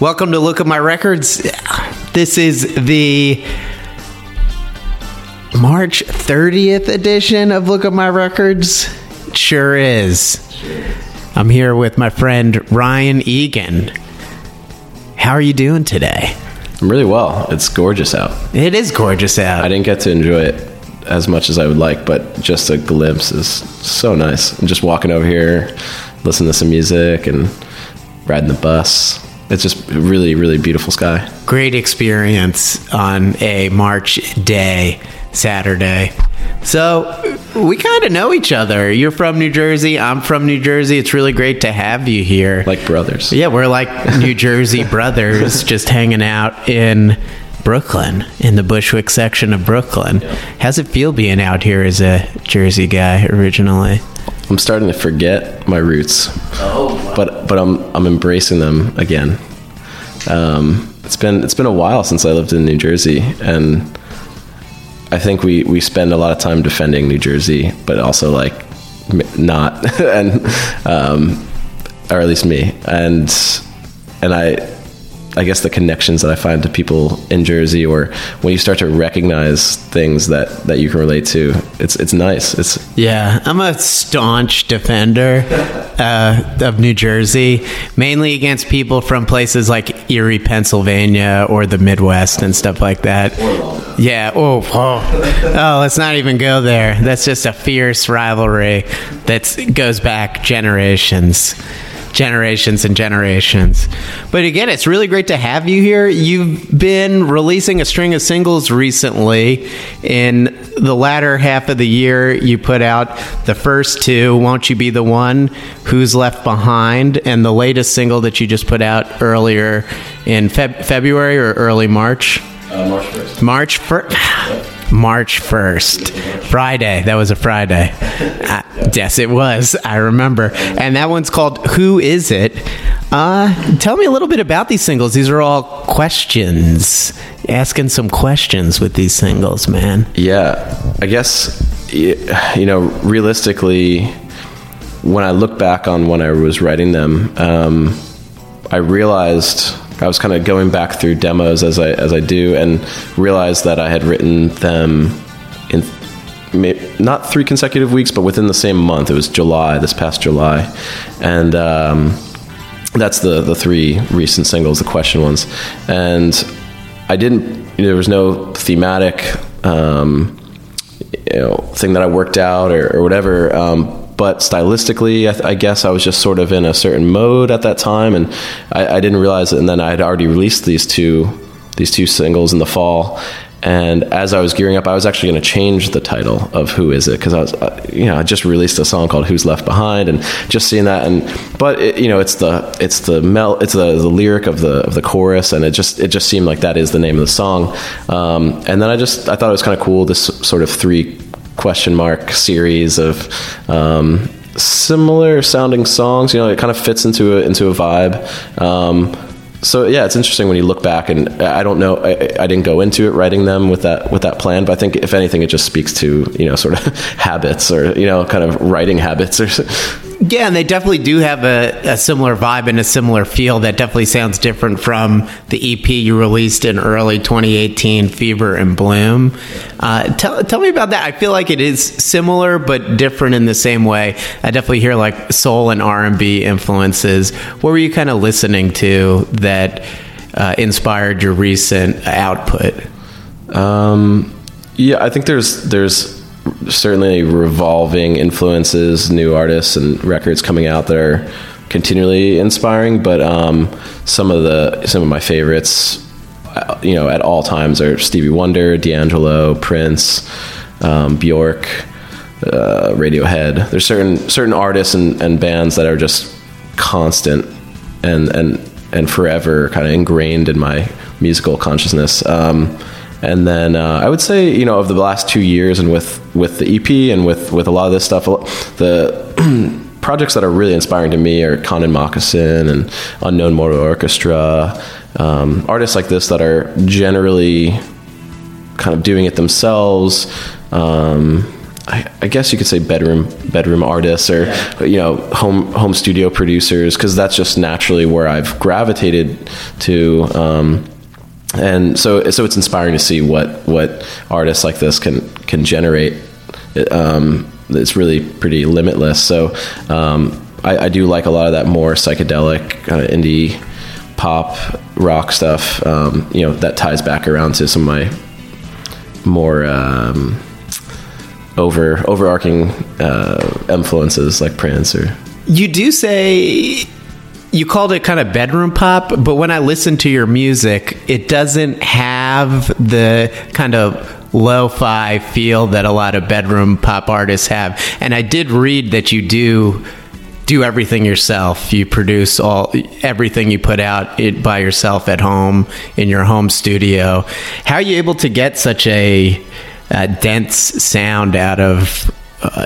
Welcome to Look at My Records. This is the March 30th edition of Look at My Records. Sure is. I'm here with my friend Ryan Egan. How are you doing today? I'm really well. It's gorgeous out. It is gorgeous out. I didn't get to enjoy it as much as I would like, but just a glimpse is so nice. I'm just walking over here, listening to some music and riding the bus. It's just a really, really beautiful sky. Great experience on a March day, Saturday. So we kind of know each other. You're from New Jersey. I'm from New Jersey. It's really great to have you here. Like brothers. Yeah, we're like New Jersey brothers just hanging out in Brooklyn, in the Bushwick section of Brooklyn. Yeah. How's it feel being out here as a Jersey guy originally? I'm starting to forget my roots, but I'm embracing them again. It's been a while since I lived in New Jersey, and I think we spend a lot of time defending New Jersey, but also like not, and or at least me, and I guess the connections that I find to people in Jersey, or when you start to recognize things that you can relate to, it's nice. Yeah, I'm a staunch defender of New Jersey, mainly against people from places like Erie, Pennsylvania, or the Midwest and stuff like that. Yeah. Oh, let's not even go there. That's just a fierce rivalry that goes back generations. But again, it's really great to have you here. You've been releasing a string of singles recently. In the latter half of the year, you put out the first two, Won't You Be the One, Who's Left Behind, and the latest single that you just put out earlier in February or early March? March 1st. Friday. That was a Friday. Yes, it was. I remember. And that one's called Who Is It? Tell me a little bit about these singles. These are all questions. Asking some questions with these singles, man. Yeah. I guess, you know, realistically, when I look back on when I was writing them, I realized I was kind of going back through demos as I do, and realized that I had written them in not 3 consecutive weeks, but within the same month. It was July, this past July, and that's the 3 recent singles, the question ones. And I didn't. There was no thematic, thing that I worked out or whatever. But stylistically, I guess I was just sort of in a certain mode at that time, and I didn't realize it. And then I had already released these two singles in the fall. And as I was gearing up, I was actually going to change the title of Who Is It? Because I was, I just released a song called Who's Left Behind, and just seeing that. It's the lyric of the chorus, and it just seemed like that is the name of the song. And then I thought it was kind of cool, this sort of 3 question mark series of similar sounding songs. It kind of fits into a vibe. So yeah, it's interesting when you look back, and I don't know, I didn't go into it writing them with that plan, but I think if anything, it just speaks to, sort of habits, or, kind of writing habits or something. Yeah, and they definitely do have a similar vibe and a similar feel that definitely sounds different from the EP you released in early 2018, Fever and Bloom. Tell me about that. I feel like it is similar but different in the same way. I definitely hear like soul and R&B influences. What were you kind of listening to that inspired your recent output? Yeah, I think there's certainly revolving influences, new artists and records coming out that are continually inspiring, but some of my favorites, at all times, are Stevie Wonder, D'Angelo, Prince, Bjork, Radiohead. There's certain artists and bands that are just constant and forever kind of ingrained in my musical consciousness. And then I would say, of the last 2 years, and with the EP and with a lot of this stuff, the projects that are really inspiring to me are Conan Moccasin and Unknown Mortal Orchestra, artists like this that are generally kind of doing it themselves. I guess you could say bedroom artists, or you know, home studio producers, because that's just naturally where I've gravitated to. And so it's inspiring to see what artists like this can generate. It's really pretty limitless. So I do like a lot of that more psychedelic kind of indie pop rock stuff. You know, that ties back around to some of my more overarching influences like Prince. Or you do say you called it kind of bedroom pop, but when I listen to your music, it doesn't have the kind of lo-fi feel that a lot of bedroom pop artists have. And I did read that you do everything yourself. You produce everything you put out by yourself at home in your home studio. How are you able to get such a dense sound out of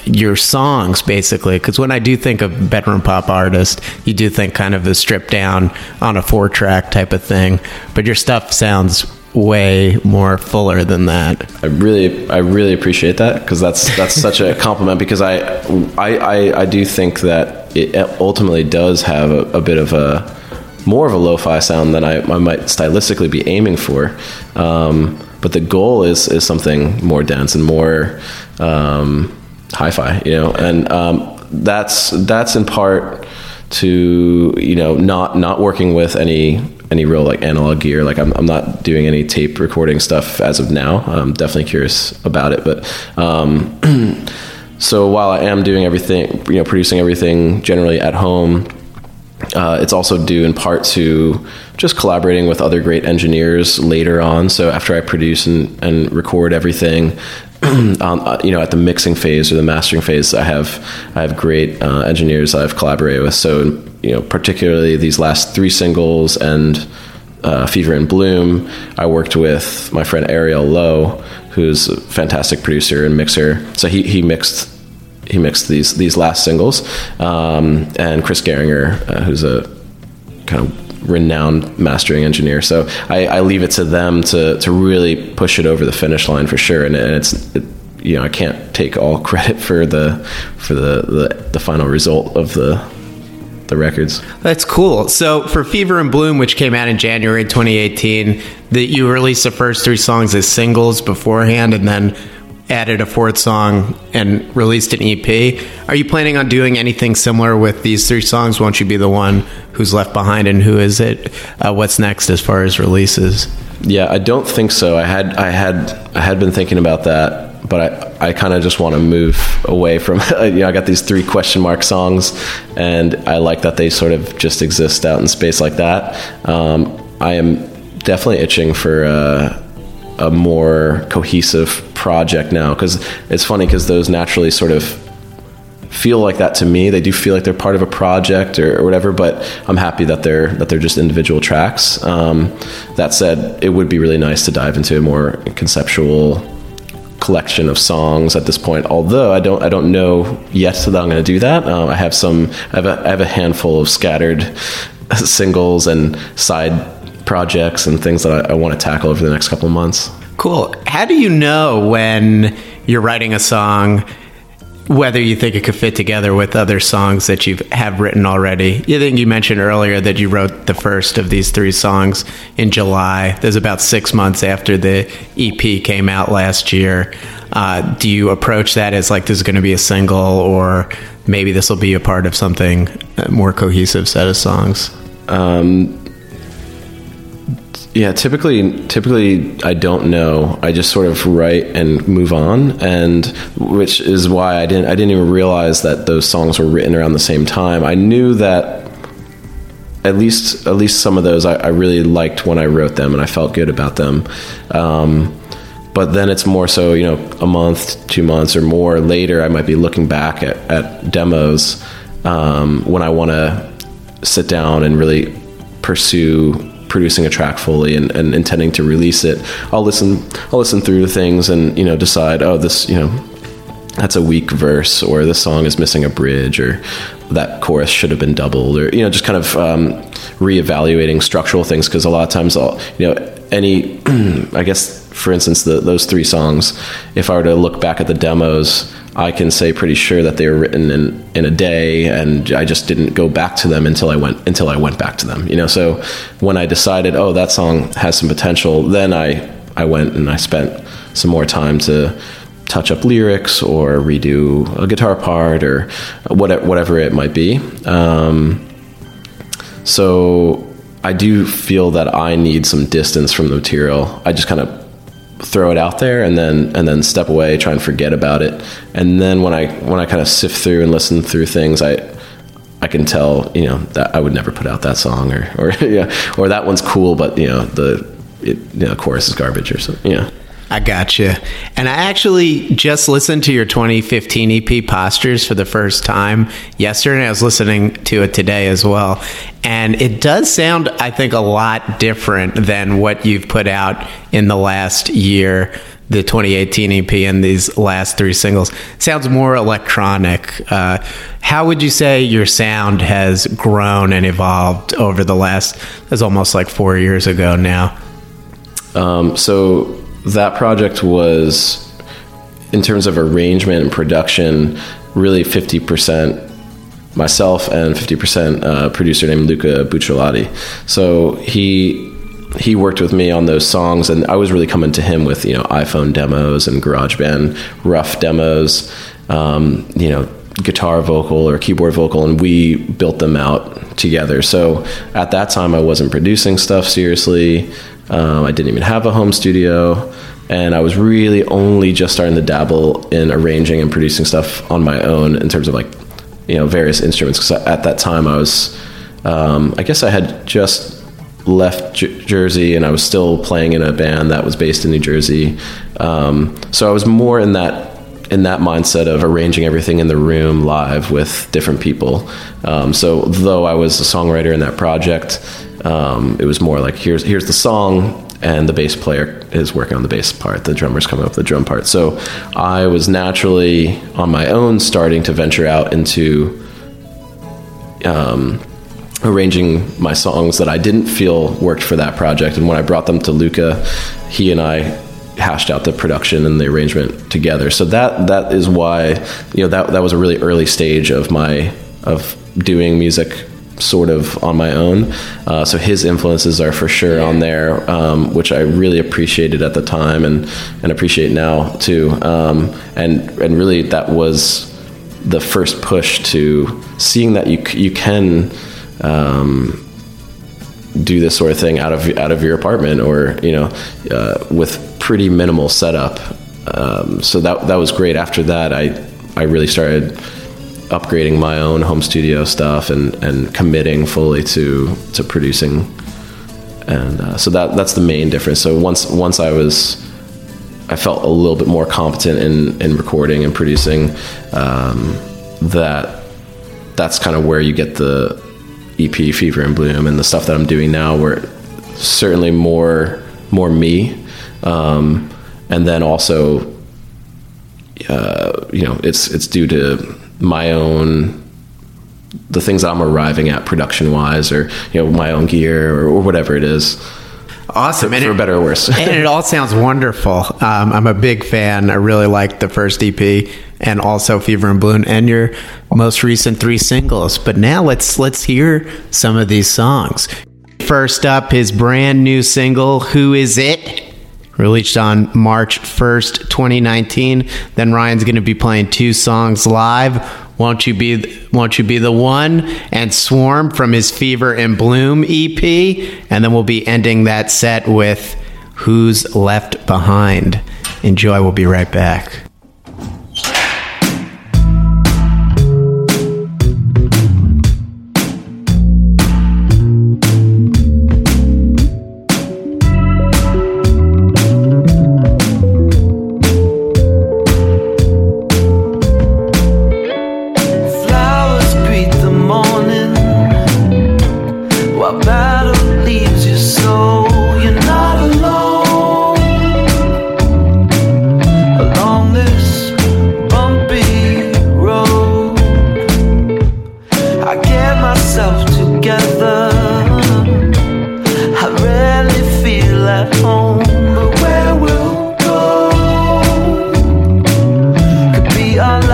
your songs, basically? Because when I do think of bedroom pop artist, you do think kind of the stripped down on a 4-track type of thing, but your stuff sounds way more fuller than that. I really appreciate that, because that's such a compliment, because I do think that it ultimately does have a bit of a more of a lo-fi sound than I might stylistically be aiming for, but the goal is something more dense and more hi-fi, you know. And that's in part to, you know, not working with any real like analog gear. Like I'm not doing any tape recording stuff as of now. I'm definitely curious about it, but so while I am doing everything, you know, producing everything generally at home, it's also due in part to just collaborating with other great engineers later on. So after I produce and record everything, you know, at the mixing phase or the mastering phase, I have great engineers I've collaborated with. So, you know, particularly these last 3 singles and Fever and Bloom, I worked with my friend Ariel Lowe, who's a fantastic producer and mixer. So he mixed these last singles, and Chris Geringer, who's a kind of renowned mastering engineer. So I leave it to them to really push it over the finish line for sure. And it's you know, I can't take all credit for the final result of the records. That's cool. So for Fever and Bloom, which came out in January 2018, that you released the first 3 songs as singles beforehand, and then added a 4th song and released an EP. Are you planning on doing anything similar with these 3 songs? Won't you be the one who's left behind, and who is it? What's next as far as releases? Yeah, I don't think so. I had been thinking about that, but I kind of just want to move away from. You know, I got these 3 question mark songs, and I like that they sort of just exist out in space like that. I am definitely itching for a more cohesive project now, because it's funny, because those naturally sort of feel like that to me. They do feel like they're part of a project or whatever, but I'm happy that they're just individual tracks. That said, it would be really nice to dive into a more conceptual collection of songs at this point, although I don't know yet that I'm going to do that. I have a handful of scattered singles and side projects and things that I want to tackle over the next couple of months. Cool. How do you know when you're writing a song whether you think it could fit together with other songs that you have written already? You think you mentioned earlier that you wrote the first of these 3 songs in July. That's about 6 months after the EP came out last year. Do you approach that as like, this is going to be a single, or maybe this will be a part of something more cohesive set of songs? Yeah, typically I don't know. I just sort of write and move on, and which is why I didn't even realize that those songs were written around the same time. I knew that at least some of those I really liked when I wrote them, and I felt good about them. But then it's more so, you know, a month, 2 months, or more later, I might be looking back at demos when I want to sit down and really pursue producing a track fully and intending to release it. I'll listen through the things and, you know, decide, oh, this, you know, that's a weak verse, or this song is missing a bridge, or that chorus should have been doubled, or, you know, just kind of reevaluating structural things, because a lot of times I'll, you know, any I guess, for instance, those 3 songs, if I were to look back at the demos, I can say pretty sure that they were written in a day, and I just didn't go back to them until I went back to them, you know. So when I decided, oh, that song has some potential, then I went and I spent some more time to touch up lyrics or redo a guitar part or whatever it might be. So I do feel that I need some distance from the material. I just kind of throw it out there and then step away, try and forget about it. And then when I kind of sift through and listen through things, I can tell, you know, that I would never put out that song or yeah, or that one's cool, but you know, the chorus is garbage or something. Yeah. I gotcha. And I actually just listened to your 2015 EP Postures for the first time yesterday. I was listening to it today as well. And it does sound, I think, a lot different than what you've put out in the last year, the 2018 EP and these last three singles. It sounds more electronic. How would you say your sound has grown and evolved over the last, it's almost like 4 years ago now? So that project was, in terms of arrangement and production, really 50% myself and 50% a producer named Luca Bucciolati. So he worked with me on those songs, and I was really coming to him with, you know, iPhone demos and GarageBand rough demos, you know, guitar vocal or keyboard vocal, and we built them out together. So at that time I wasn't producing stuff seriously. I didn't even have a home studio, and I was really only just starting to dabble in arranging and producing stuff on my own in terms of, like, you know, various instruments. Because at that time I was, I guess I had just left Jersey, and I was still playing in a band that was based in New Jersey. So I was more in that mindset of arranging everything in the room live with different people. So though I was a songwriter in that project, it was more like here's the song, and the bass player is working on the bass part, the drummer's coming up with the drum part. So I was naturally on my own starting to venture out into arranging my songs that I didn't feel worked for that project. And when I brought them to Luca, he and I hashed out the production and the arrangement together. So that is why, you know, that was a really early stage of my doing music sort of on my own. So his influences are for sure on there, which I really appreciated at the time and appreciate now too. And really that was the first push to seeing that you can do this sort of thing out of your apartment, or, you know, with pretty minimal setup. So that was great. After that, I really started upgrading my own home studio stuff and committing fully to producing, and so that's the main difference. So once I felt a little bit more competent in recording and producing, that's kind of where you get the EP Fever and Bloom and the stuff that I'm doing now, where certainly more me, and then also you know, it's due to my own, the things I'm arriving at production wise, or, you know, my own gear or whatever it is. Awesome. For better or worse. And it all sounds wonderful. I'm a big fan. I really liked the first EP and also Fever and Bloom and your most recent three singles. But now let's hear some of these songs. First up, his brand new single, Who Is It?, released on March 1st, 2019. Then Ryan's going to be playing two songs live, Won't You Be the One and Swarm from his Fever and Bloom EP. And then we'll be ending that set with Who's Left Behind. Enjoy. We'll be right back. Be alive.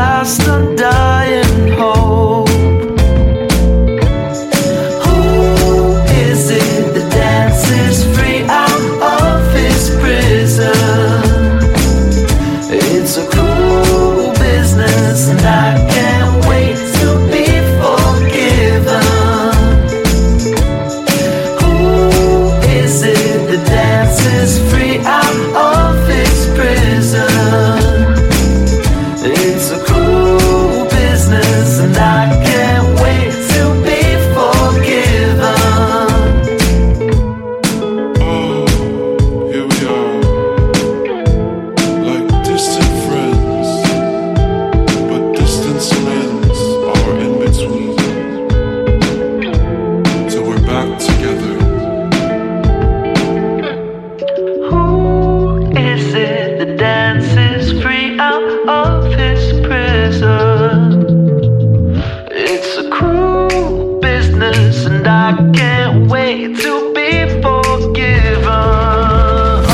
to be forgiven,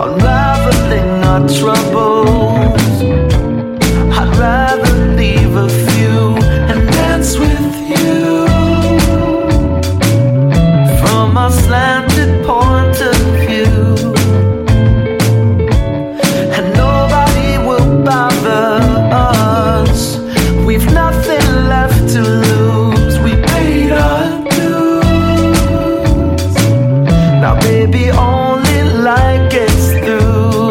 unraveling our troubles. I'd rather leave a few and dance with you from our slanted point of view, and nobody will bother us. We've nothing left to lose. We paid our dues. Now, baby, only like gets through.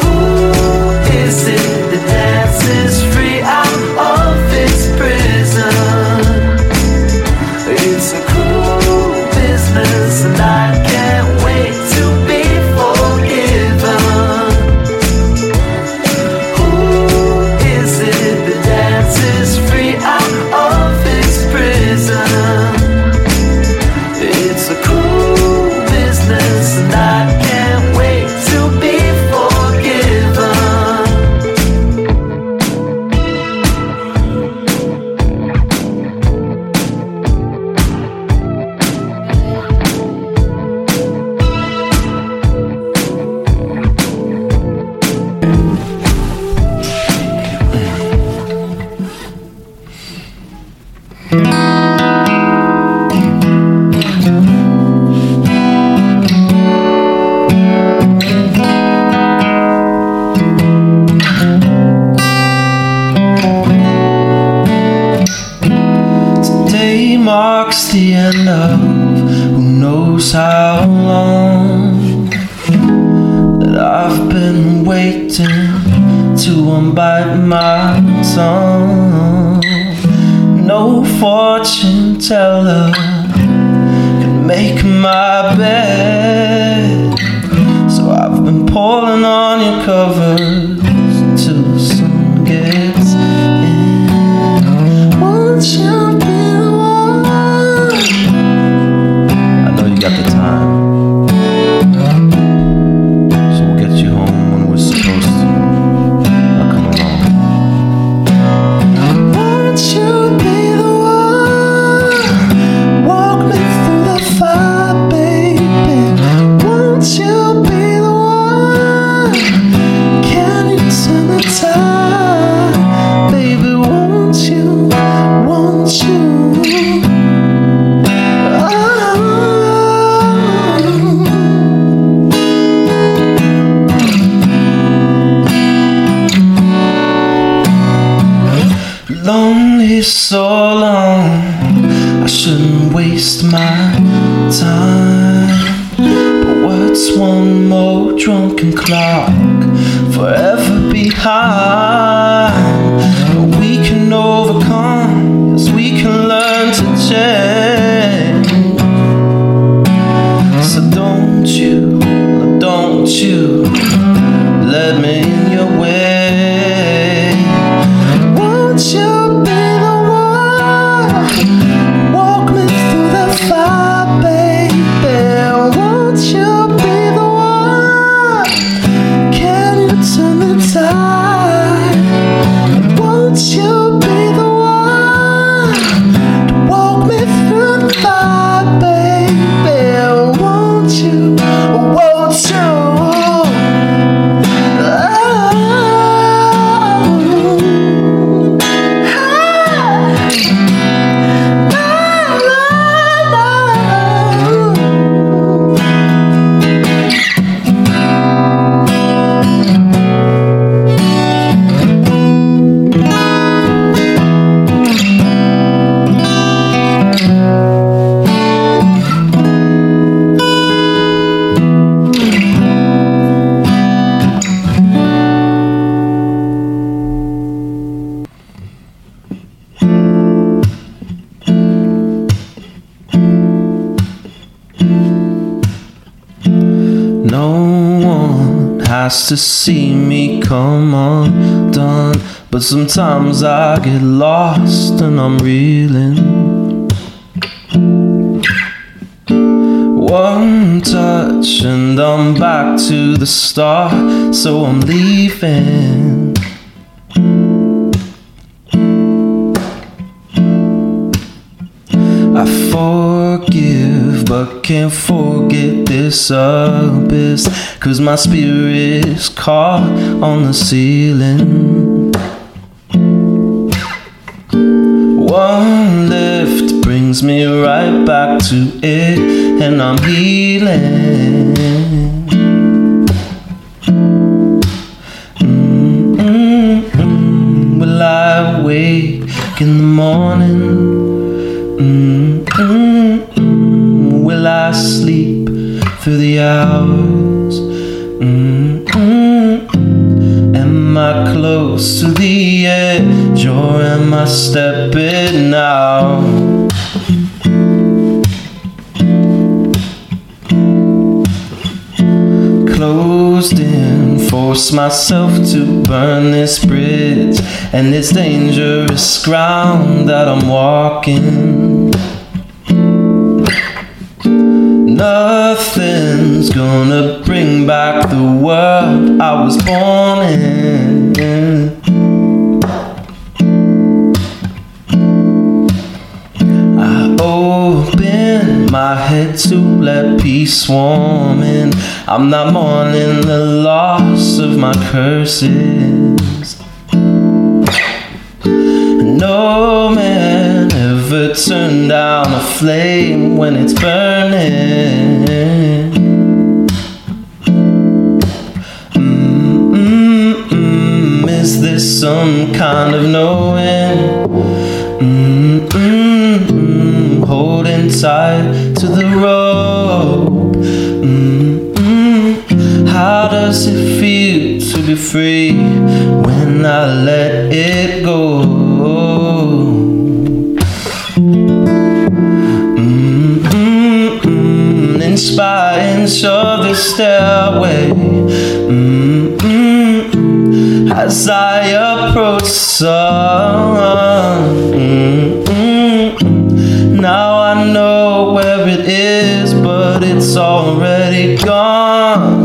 Who is it that dances free out of its prison? It's a cool business, and I can't wait to be forgiven. Who is it that dances free out of its prison? It's a cool business, and I can't wait to be forgiven. Today marks the end of who knows how long that I've been waiting to unbite my tongue. No fortune teller can make my bed, so I've been pulling on your covers until the sun gets in. Once you've been warm, I know you got the time, so we'll get you home when we're supposed to. Now come along. won't you be the one? Walk me through the fire, baby. Won't you be the one? Can you turn the tide, baby? Won't you? Won't you? Oh. Lonely so long, I shouldn't waste my time, but what's one more drunken clock forever behind? But we can overcome, yes, we can learn to change. So don't you let me in your way. Won't you be the one? Walk me through the fire, baby. Won't you be the one? Can you turn the tide? Won't you be the one to walk me through the fire, baby? Won't you? Won't you? Oh. No one has to see me come undone, but sometimes I get lost and I'm reeling. One touch and I'm back to the start, so I'm leaving. I forgive, but can't forget this abyss, 'cause my spirit's caught on the ceiling. One lift brings me right back to it, and I'm healing. I wake in the morning? Will I sleep through the hours? Am I close to the edge, or am I stepping out? Closed in, force myself to burn this bridge and this dangerous ground that I'm walking. Nothing's gonna bring back the world I was born in. I open my head to let peace swarm in. I'm not mourning the loss of my curses. No man ever turned down a flame when it's burning. Is this some kind of knowing? Holding tight to the rope. How does it feel to be free when I let it go? Inch by inch of the stairway, as I approach sun. Now I know where it is, but it's already gone.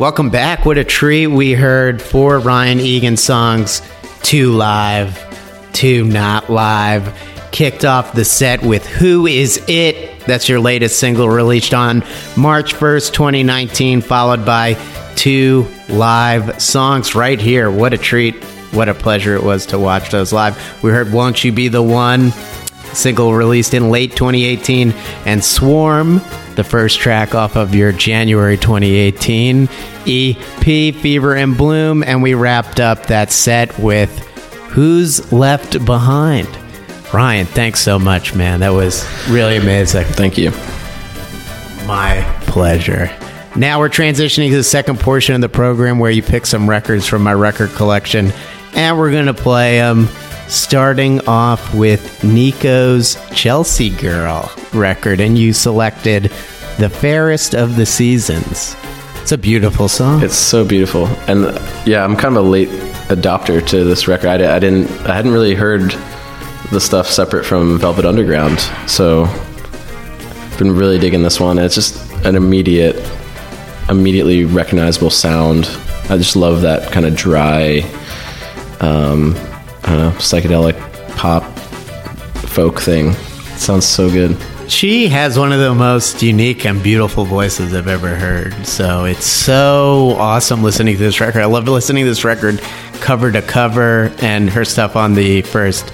Welcome back. What a treat. We heard 4 Ryan Egan songs, 2 live, 2 not live. Kicked off the set with Who Is It? That's your latest single, released on March 1st, 2019, followed by 2 live songs right here. What a treat. What a pleasure it was to watch those live. We heard Won't You Be the One, single released in late 2018, and Swarm, the first track off of your January 2018 EP, Fever and Bloom. And we wrapped up that set with Who's Left Behind. Ryan, thanks so much, man. That was really amazing. Thank you. My pleasure. Now we're transitioning to the second portion of the program where you pick some records from my record collection, and we're going to play them. Starting off with Nico's Chelsea Girl record, and you selected The Fairest of the Seasons. It's a beautiful song. It's so beautiful. And yeah, I'm kind of a late adopter to this record. I hadn't really heard the stuff separate from Velvet Underground, so I've been really digging this one. And it's just an immediately recognizable sound. I just love that kind of dry, psychedelic pop folk thing. It sounds so good. She has one of the most unique and beautiful voices I've ever heard. So it's so awesome listening to this record. I loved listening to this record cover to cover, and her stuff on the first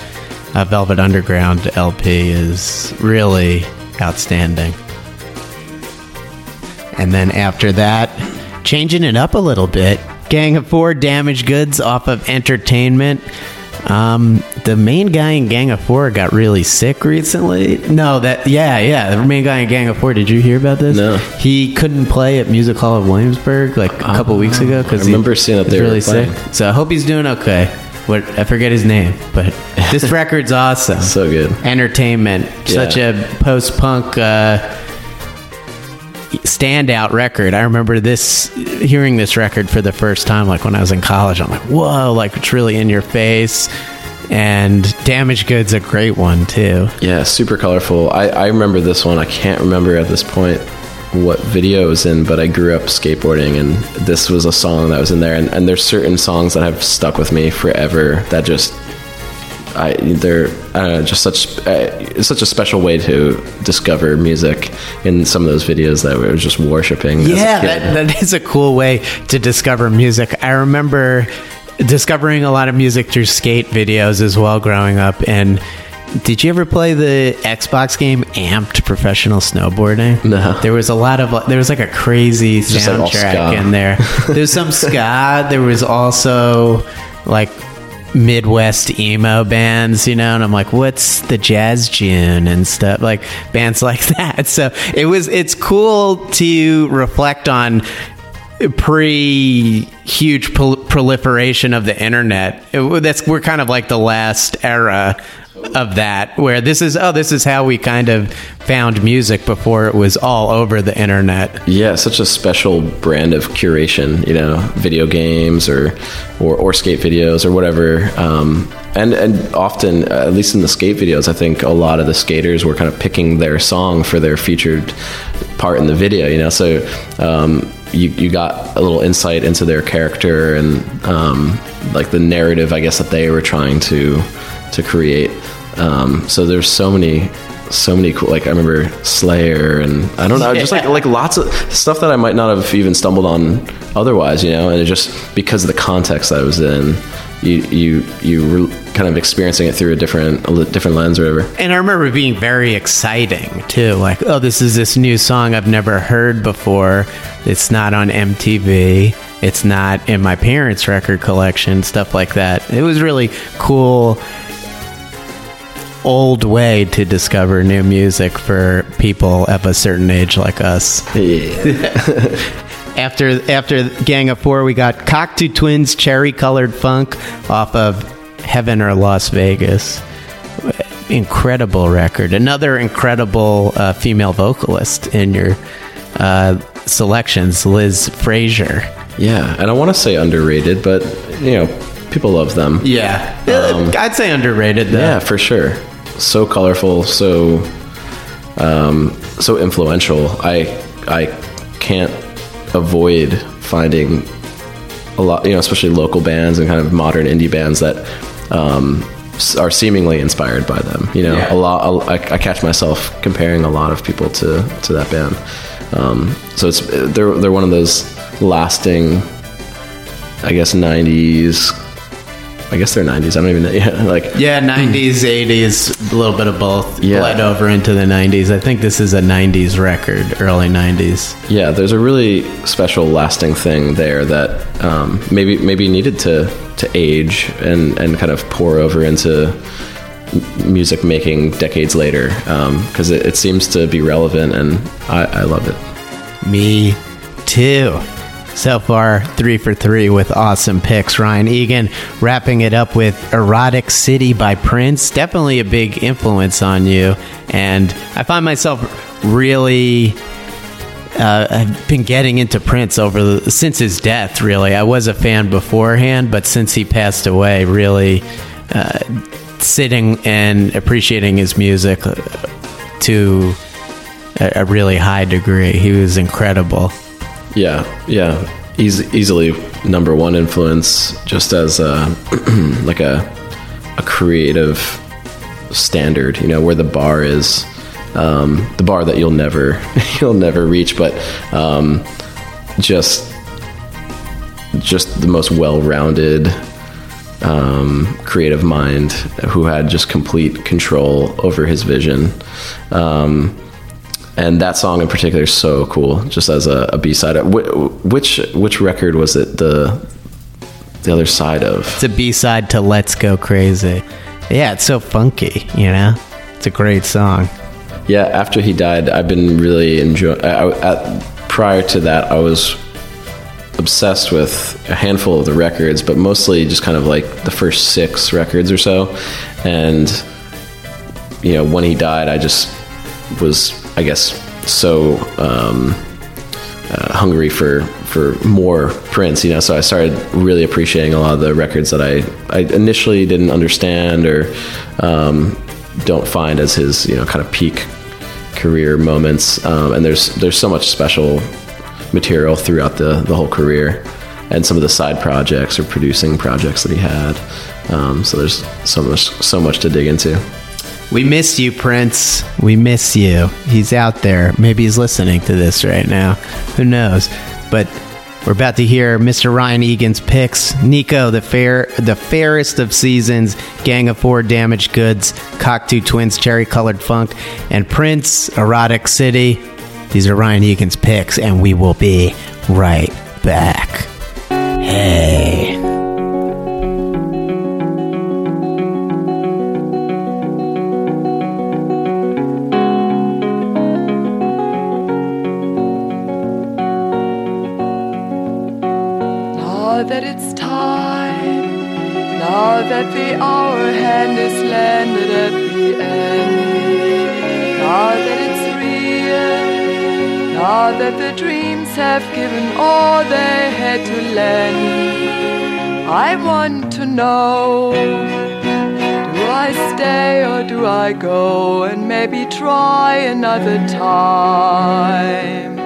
Velvet Underground LP is really outstanding. And then after that, changing it up a little bit, Gang of Four, Damaged Goods off of Entertainment. The main guy in Gang of Four got really sick recently. The main guy in Gang of Four, did you hear about this? No. He couldn't play at Music Hall of Williamsburg like a couple weeks ago because he was really sick. So I hope he's doing okay. I forget his name, but this record's awesome. So good. Entertainment. Yeah. Such a post-punk standout record. I remember hearing this record for the first time, like when I was in college. I'm like, whoa, like it's really in your face. And Damaged Goods, a great one too. Yeah, super colorful. I remember this one. I can't remember at this point what video it was in, but I grew up skateboarding, and this was a song that was in there. And there's certain songs that have stuck with me forever that just, it's such a special way to discover music in some of those videos that we were just worshiping. Yeah, that is a cool way to discover music. I remember discovering a lot of music through skate videos as well growing up. And did you ever play the Xbox game Amped Professional Snowboarding? No. There was like a crazy soundtrack in there. There's some ska. There was also like Midwest emo bands, and I'm like, what's the Jazz June and stuff, like bands like that. So it's cool to reflect on pre-huge proliferation of the internet. We're kind of like the last era of that, where this is how we kind of found music before it was all over the internet. Yeah, such a special brand of curation, video games or skate videos or whatever. And often, at least in the skate videos, I think a lot of the skaters were kind of picking their song for their featured part in the video, so you got a little insight into their character and like the narrative, I guess, that they were trying to create. So there's so many cool, like I remember Slayer, and I don't know, just like lots of stuff that I might not have even stumbled on otherwise, and it just, because of the context that I was in, you were kind of experiencing it through a different lens or whatever. And I remember it being very exciting too, like, oh, this is this new song I've never heard before. It's not on MTV. It's not in my parents' record collection, stuff like that. It was really cool old way to discover new music for people of a certain age like us. Yeah. After Gang of Four, we got Cocteau Twins, Cherry Colored Funk off of Heaven or Las Vegas. Incredible record. Another incredible female vocalist in your selections, Liz Fraser. Yeah, and I want to say underrated, but, people love them. Yeah. I'd say underrated, though. Yeah, for sure. So colorful, so influential. I can't avoid finding a lot, you know, especially local bands and kind of modern indie bands that are seemingly inspired by them. You know, yeah. I catch myself comparing a lot of people to that band. So it's they're one of those lasting, I guess, 90s. I guess they're 90s. I don't even know. Yeah, like, yeah, 90s, 80s, a little bit of both. Yeah. Bled over into the 90s. I think this is a 90s record, early 90s. Yeah, there's a really special lasting thing there that maybe needed to age and kind of pour over into music making decades later, because it seems to be relevant, and I love it. Me too. So far, 3 for 3 with awesome picks. Ryan Egan wrapping it up with Erotic City by Prince. Definitely a big influence on you. And I find myself really... I've been getting into Prince since his death, really. I was a fan beforehand, but since he passed away, really sitting and appreciating his music to a really high degree. He was incredible. Yeah. Easily number one influence, just as like a creative standard, you know, where the bar is, the bar that you'll never reach, but just the most well-rounded creative mind who had just complete control over his vision. And that song in particular is so cool, just as a B-side. Which record was it the other side of? It's a B-side to Let's Go Crazy. Yeah, it's so funky, you know? It's a great song. Yeah, after he died, I've been really enjoying... prior to that, I was obsessed with a handful of the records, but mostly just kind of like the first 6 records or so. And, you know, when he died, I just... was, I guess, so hungry for more Prince, you know, so I started really appreciating a lot of the records that I initially didn't understand or don't find as his, you know, kind of peak career moments. And there's so much special material throughout the whole career and some of the side projects or producing projects that he had. So there's so much to dig into. We miss you, Prince. We miss you. He's out there. Maybe he's listening to this right now. Who knows? But we're about to hear Mr. Ryan Egan's picks. Nico, the Fairest of Seasons, Gang of Four, Damaged Goods, Cocteau Twins, Cherry Colored Funk, and Prince, Erotic City. These are Ryan Egan's picks, and we will be right back. Hey. That the hour hand is landed at the end. Now that it's real, now that the dreams have given all they had to lend, I want to know, do I stay or do I go, and maybe try another time?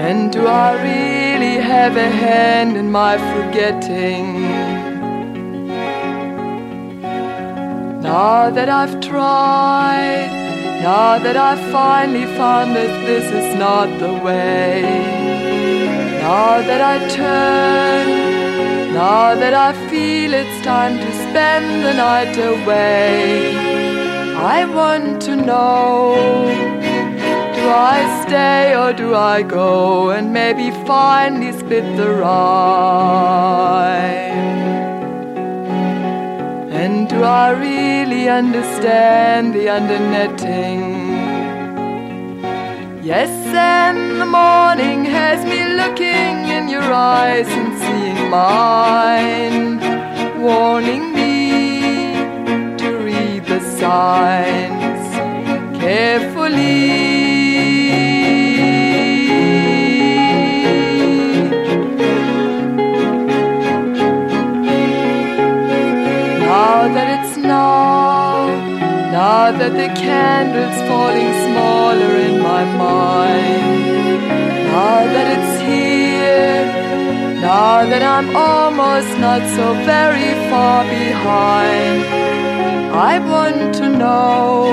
And do I really have a hand in my forgetting? Now that I've tried, now that I've finally found that this is not the way, now that I turn, now that I feel it's time to spend the night away, I want to know, do I stay or do I go, and maybe finally split the rhyme? And do I really understand the undernetting? Yes, and the morning has me looking in your eyes and seeing mine, warning me to read the signs carefully. Now that it's now that the candle's falling smaller in my mind, now are that I'm almost not so very far behind. I want to know,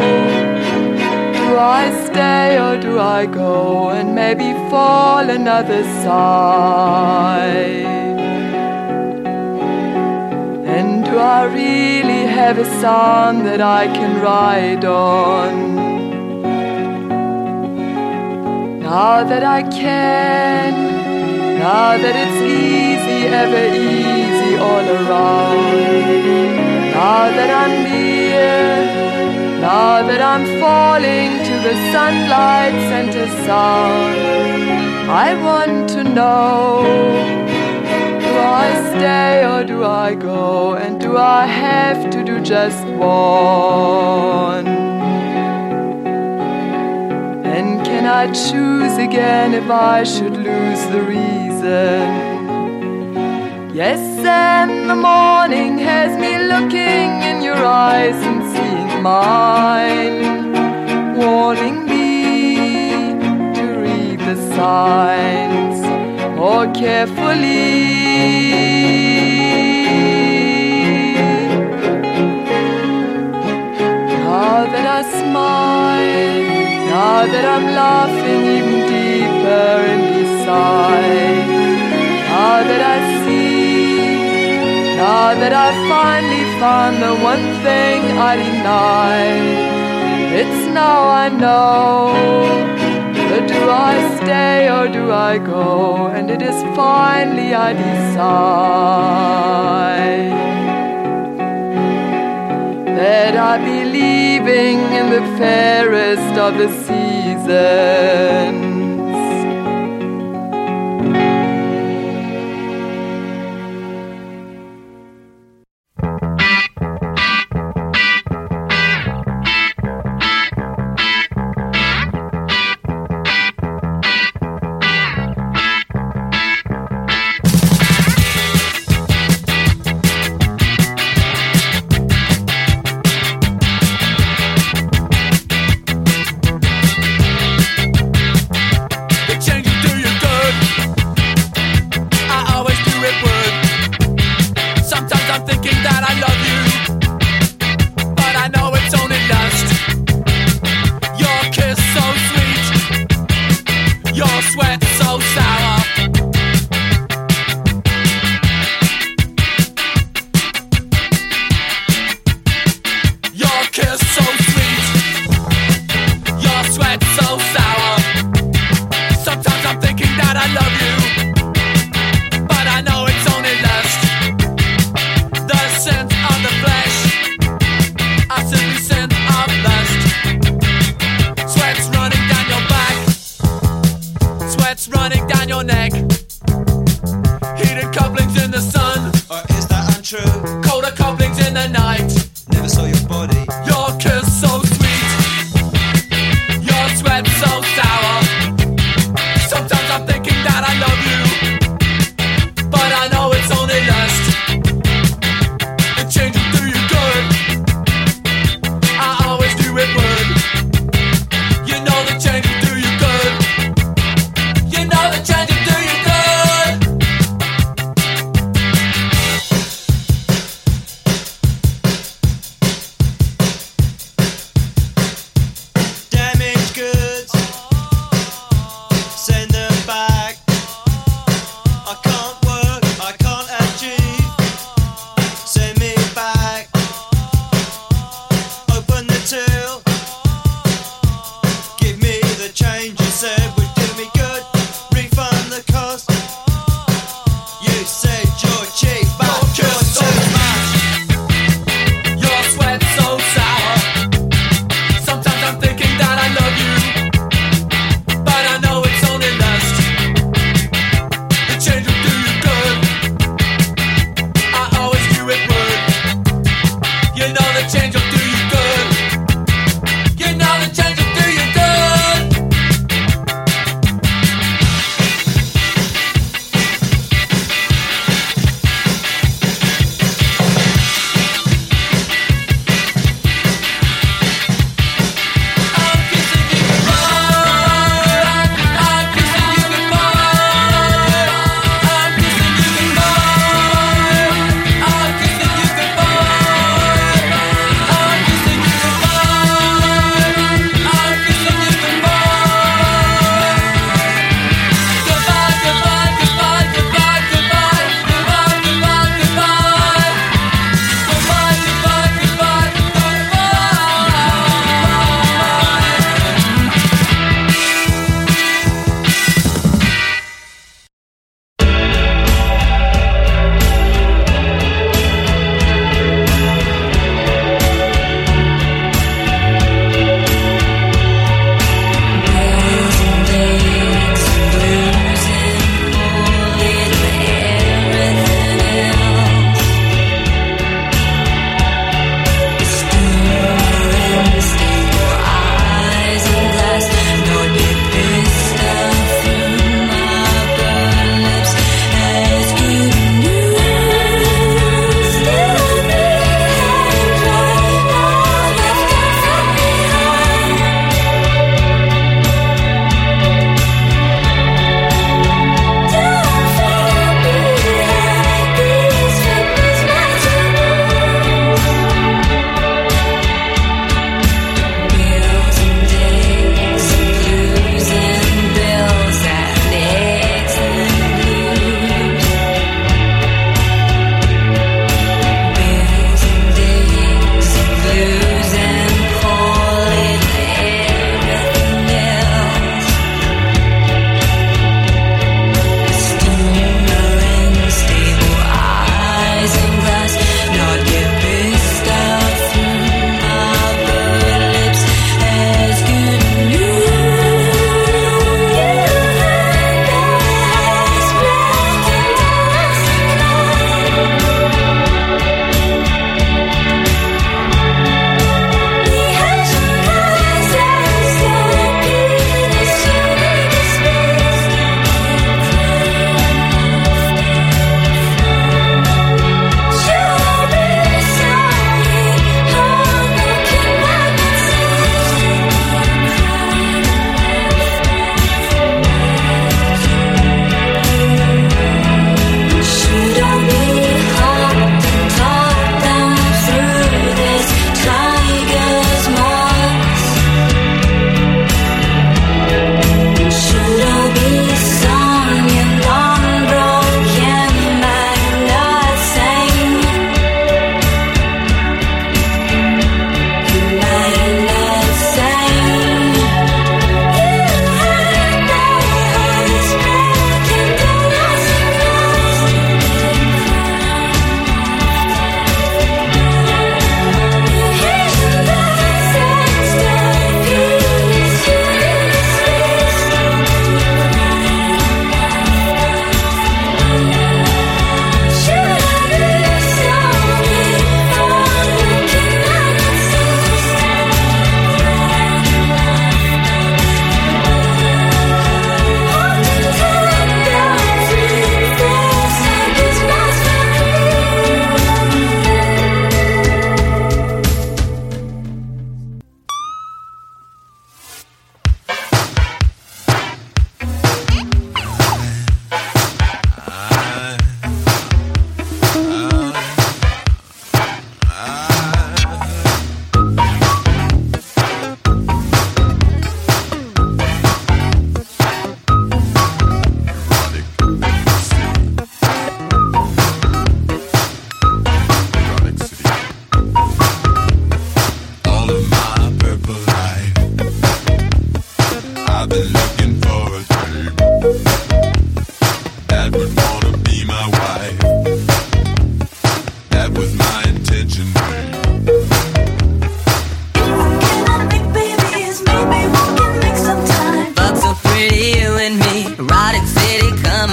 do I stay or do I go and maybe fall another side? And do I really have a song that I can ride on? Now that I can, now that it's easy, ever easy all around. Now that I'm near, now that I'm falling to the sunlight center sound, I want to know, do I stay or do I go? And do I have to do just one? And can I choose again if I should lose the reason? Yes, and the morning has me looking in your eyes and seeing mine, warning me to read the signs more carefully. Now that I smile, now that I'm laughing even deeper inside, now that I see, now that I finally found the one thing I denied, it's now I know, but do I stay or do I go? And it is finally I decide that I be leaving in the fairest of the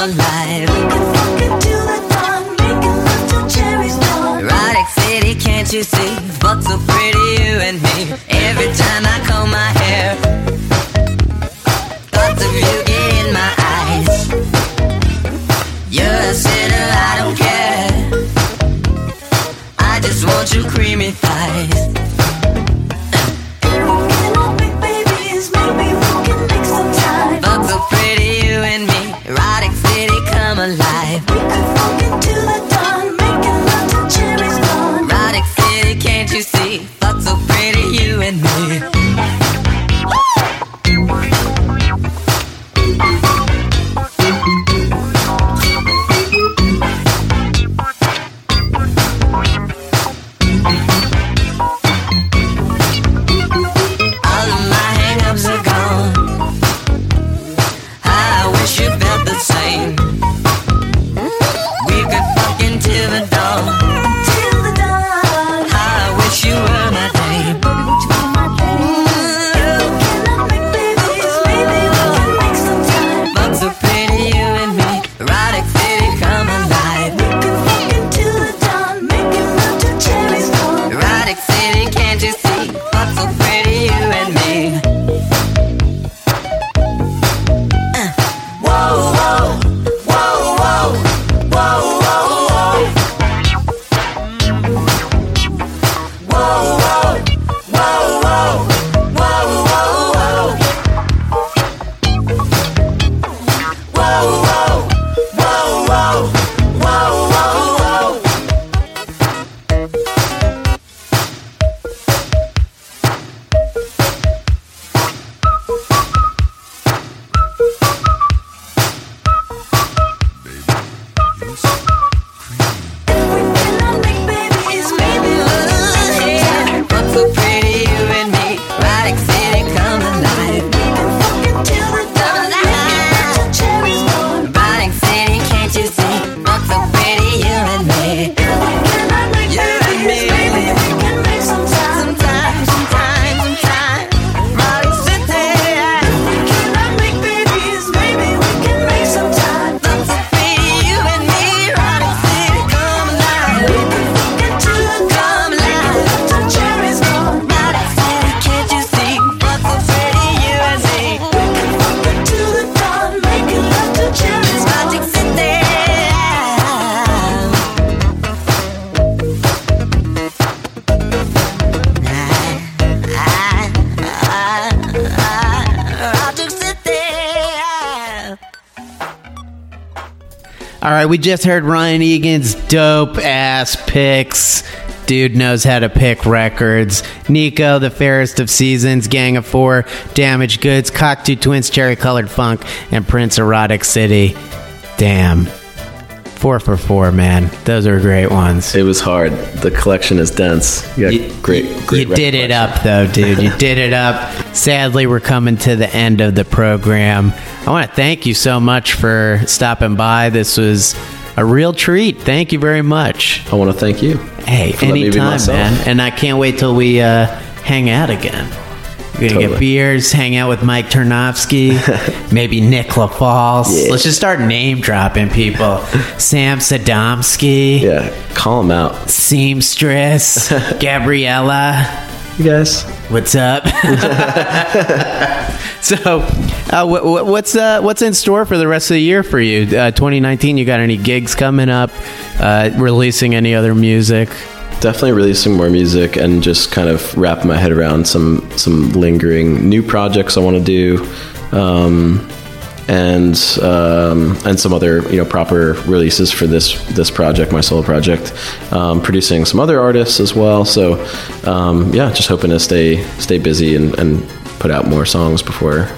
alive. Erotic city, can't you see? But so pretty, you and me. Every time I comb my hair, thoughts of you get in my eyes. You're a sinner, I don't care. I just want your creamy thighs. We just heard Ryan Egan's dope-ass picks. Dude knows how to pick records. Nico, The Fairest of Seasons, Gang of Four, Damaged Goods, Cocteau Twins, Cherry Colored Funk, and Prince, Erotic City. Damn. 4 for 4, man. Those are great ones. It was hard. The collection is dense. Yeah, great. You did it up, though, dude. You did it up. Sadly, we're coming to the end of the program. I want to thank you so much for stopping by. This was a real treat. Thank you very much. I want to thank you. Hey, anytime, man. And I can't wait till we hang out again. We're going to get beers, hang out with Mike Tarnofsky, maybe Nick LaFalce. Yeah. Let's just start name-dropping people. Sam Sadomsky. Yeah, call him out. Seamstress. Gabriella. You guys. What's up? So, what's in store for the rest of the year for you? 2019, you got any gigs coming up? Releasing any other music? Definitely releasing more music and just kind of wrapping my head around some lingering new projects I want to do, and some other proper releases for this project, my solo project. Producing some other artists as well. So just hoping to stay busy and put out more songs before.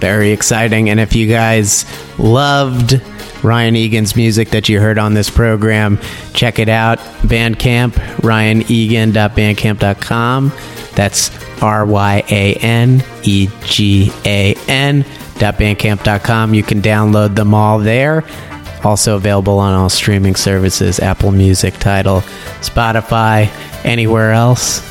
Very exciting. And if you guys loved Ryan Egan's music that you heard on this program, check it out. Bandcamp, ryanegan.bandcamp.com. That's ryanegan.bandcamp.com. You can download them all there. Also available on all streaming services, Apple Music, Tidal, Spotify, anywhere else.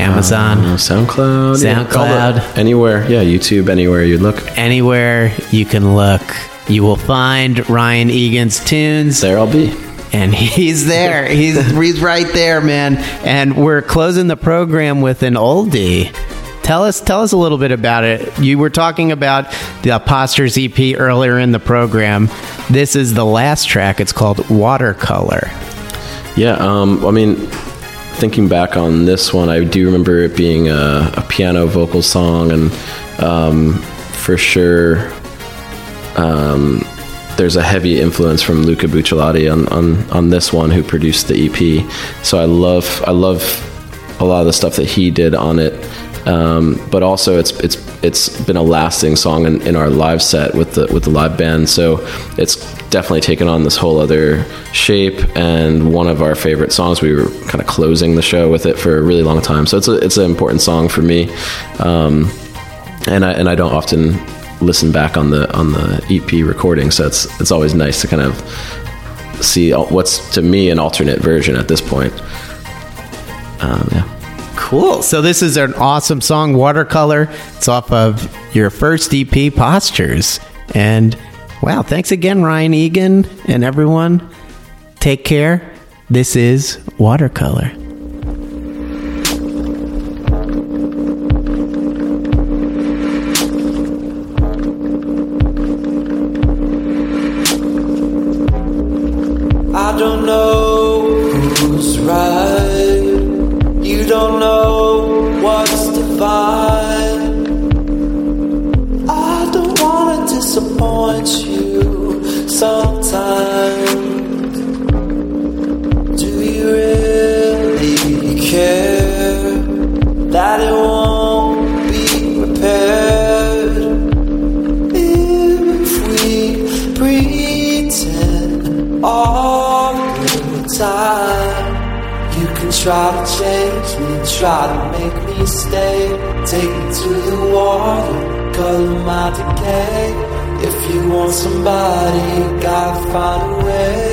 Amazon, SoundCloud, yeah, anywhere. Yeah, YouTube, anywhere you look. Anywhere you can look. you will find Ryan Egan's tunes. There I'll be. And he's there. He's right there, man. And we're closing the program with an oldie. Tell us a little bit about it. You were talking about the Postures EP earlier in the program. This is the last track. It's called Watercolor. Yeah, I mean, thinking back on this one, I do remember it being a piano vocal song, and for sure, there's a heavy influence from Luca Bucciolati on this one, who produced the EP. So I love a lot of the stuff that he did on it, but also it's been a lasting song in our live set with the live band. So it's definitely taken on this whole other shape, and one of our favorite songs. We were kind of closing the show with it for a really long time, so it's an important song for me, and I don't often listen back on the EP recording, so it's always nice to kind of see what's to me an alternate version at this point. Yeah. Cool. So this is an awesome song, Watercolor. It's off of your first EP, Postures. And wow, thanks again, Ryan Egan, and everyone. Take care. This is Watercolor. I don't know who's right. You don't know what's divine. I don't want to disappoint you sometimes. Do you really care that it won't be repaired if we pretend all the time. You can try to change me, try to make me stay. Take me to the water, color my decay. If you want somebody, you gotta find a way.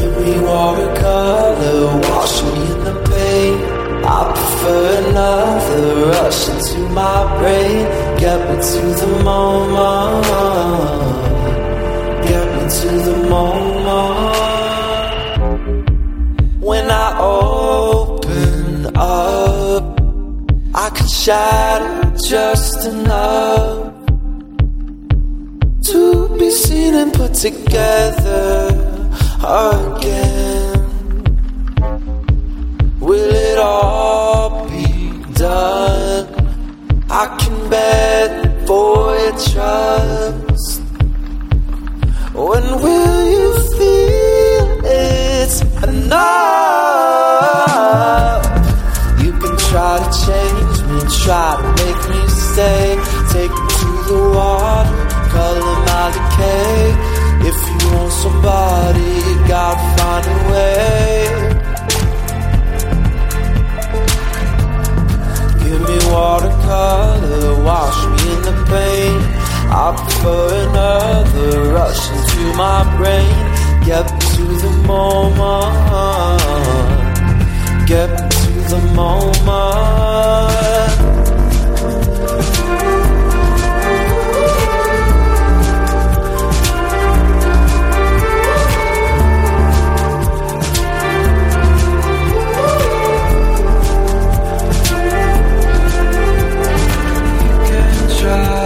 Give me watercolor, wash me in the paint. I prefer another rush into my brain. Get me to the moment. Get me to the moment. When I open up, I can shatter just enough to be seen and put together again. Will it all be done? I can bet for your trust. When will you feel it's enough? You can try to change me, try to make me stay. Take me to the water, color my decay. If you want somebody, you gotta find a way. Give me watercolor, wash me in the paint. I prefer another rush into my brain. Get to the moment. Get to the moment. You can try.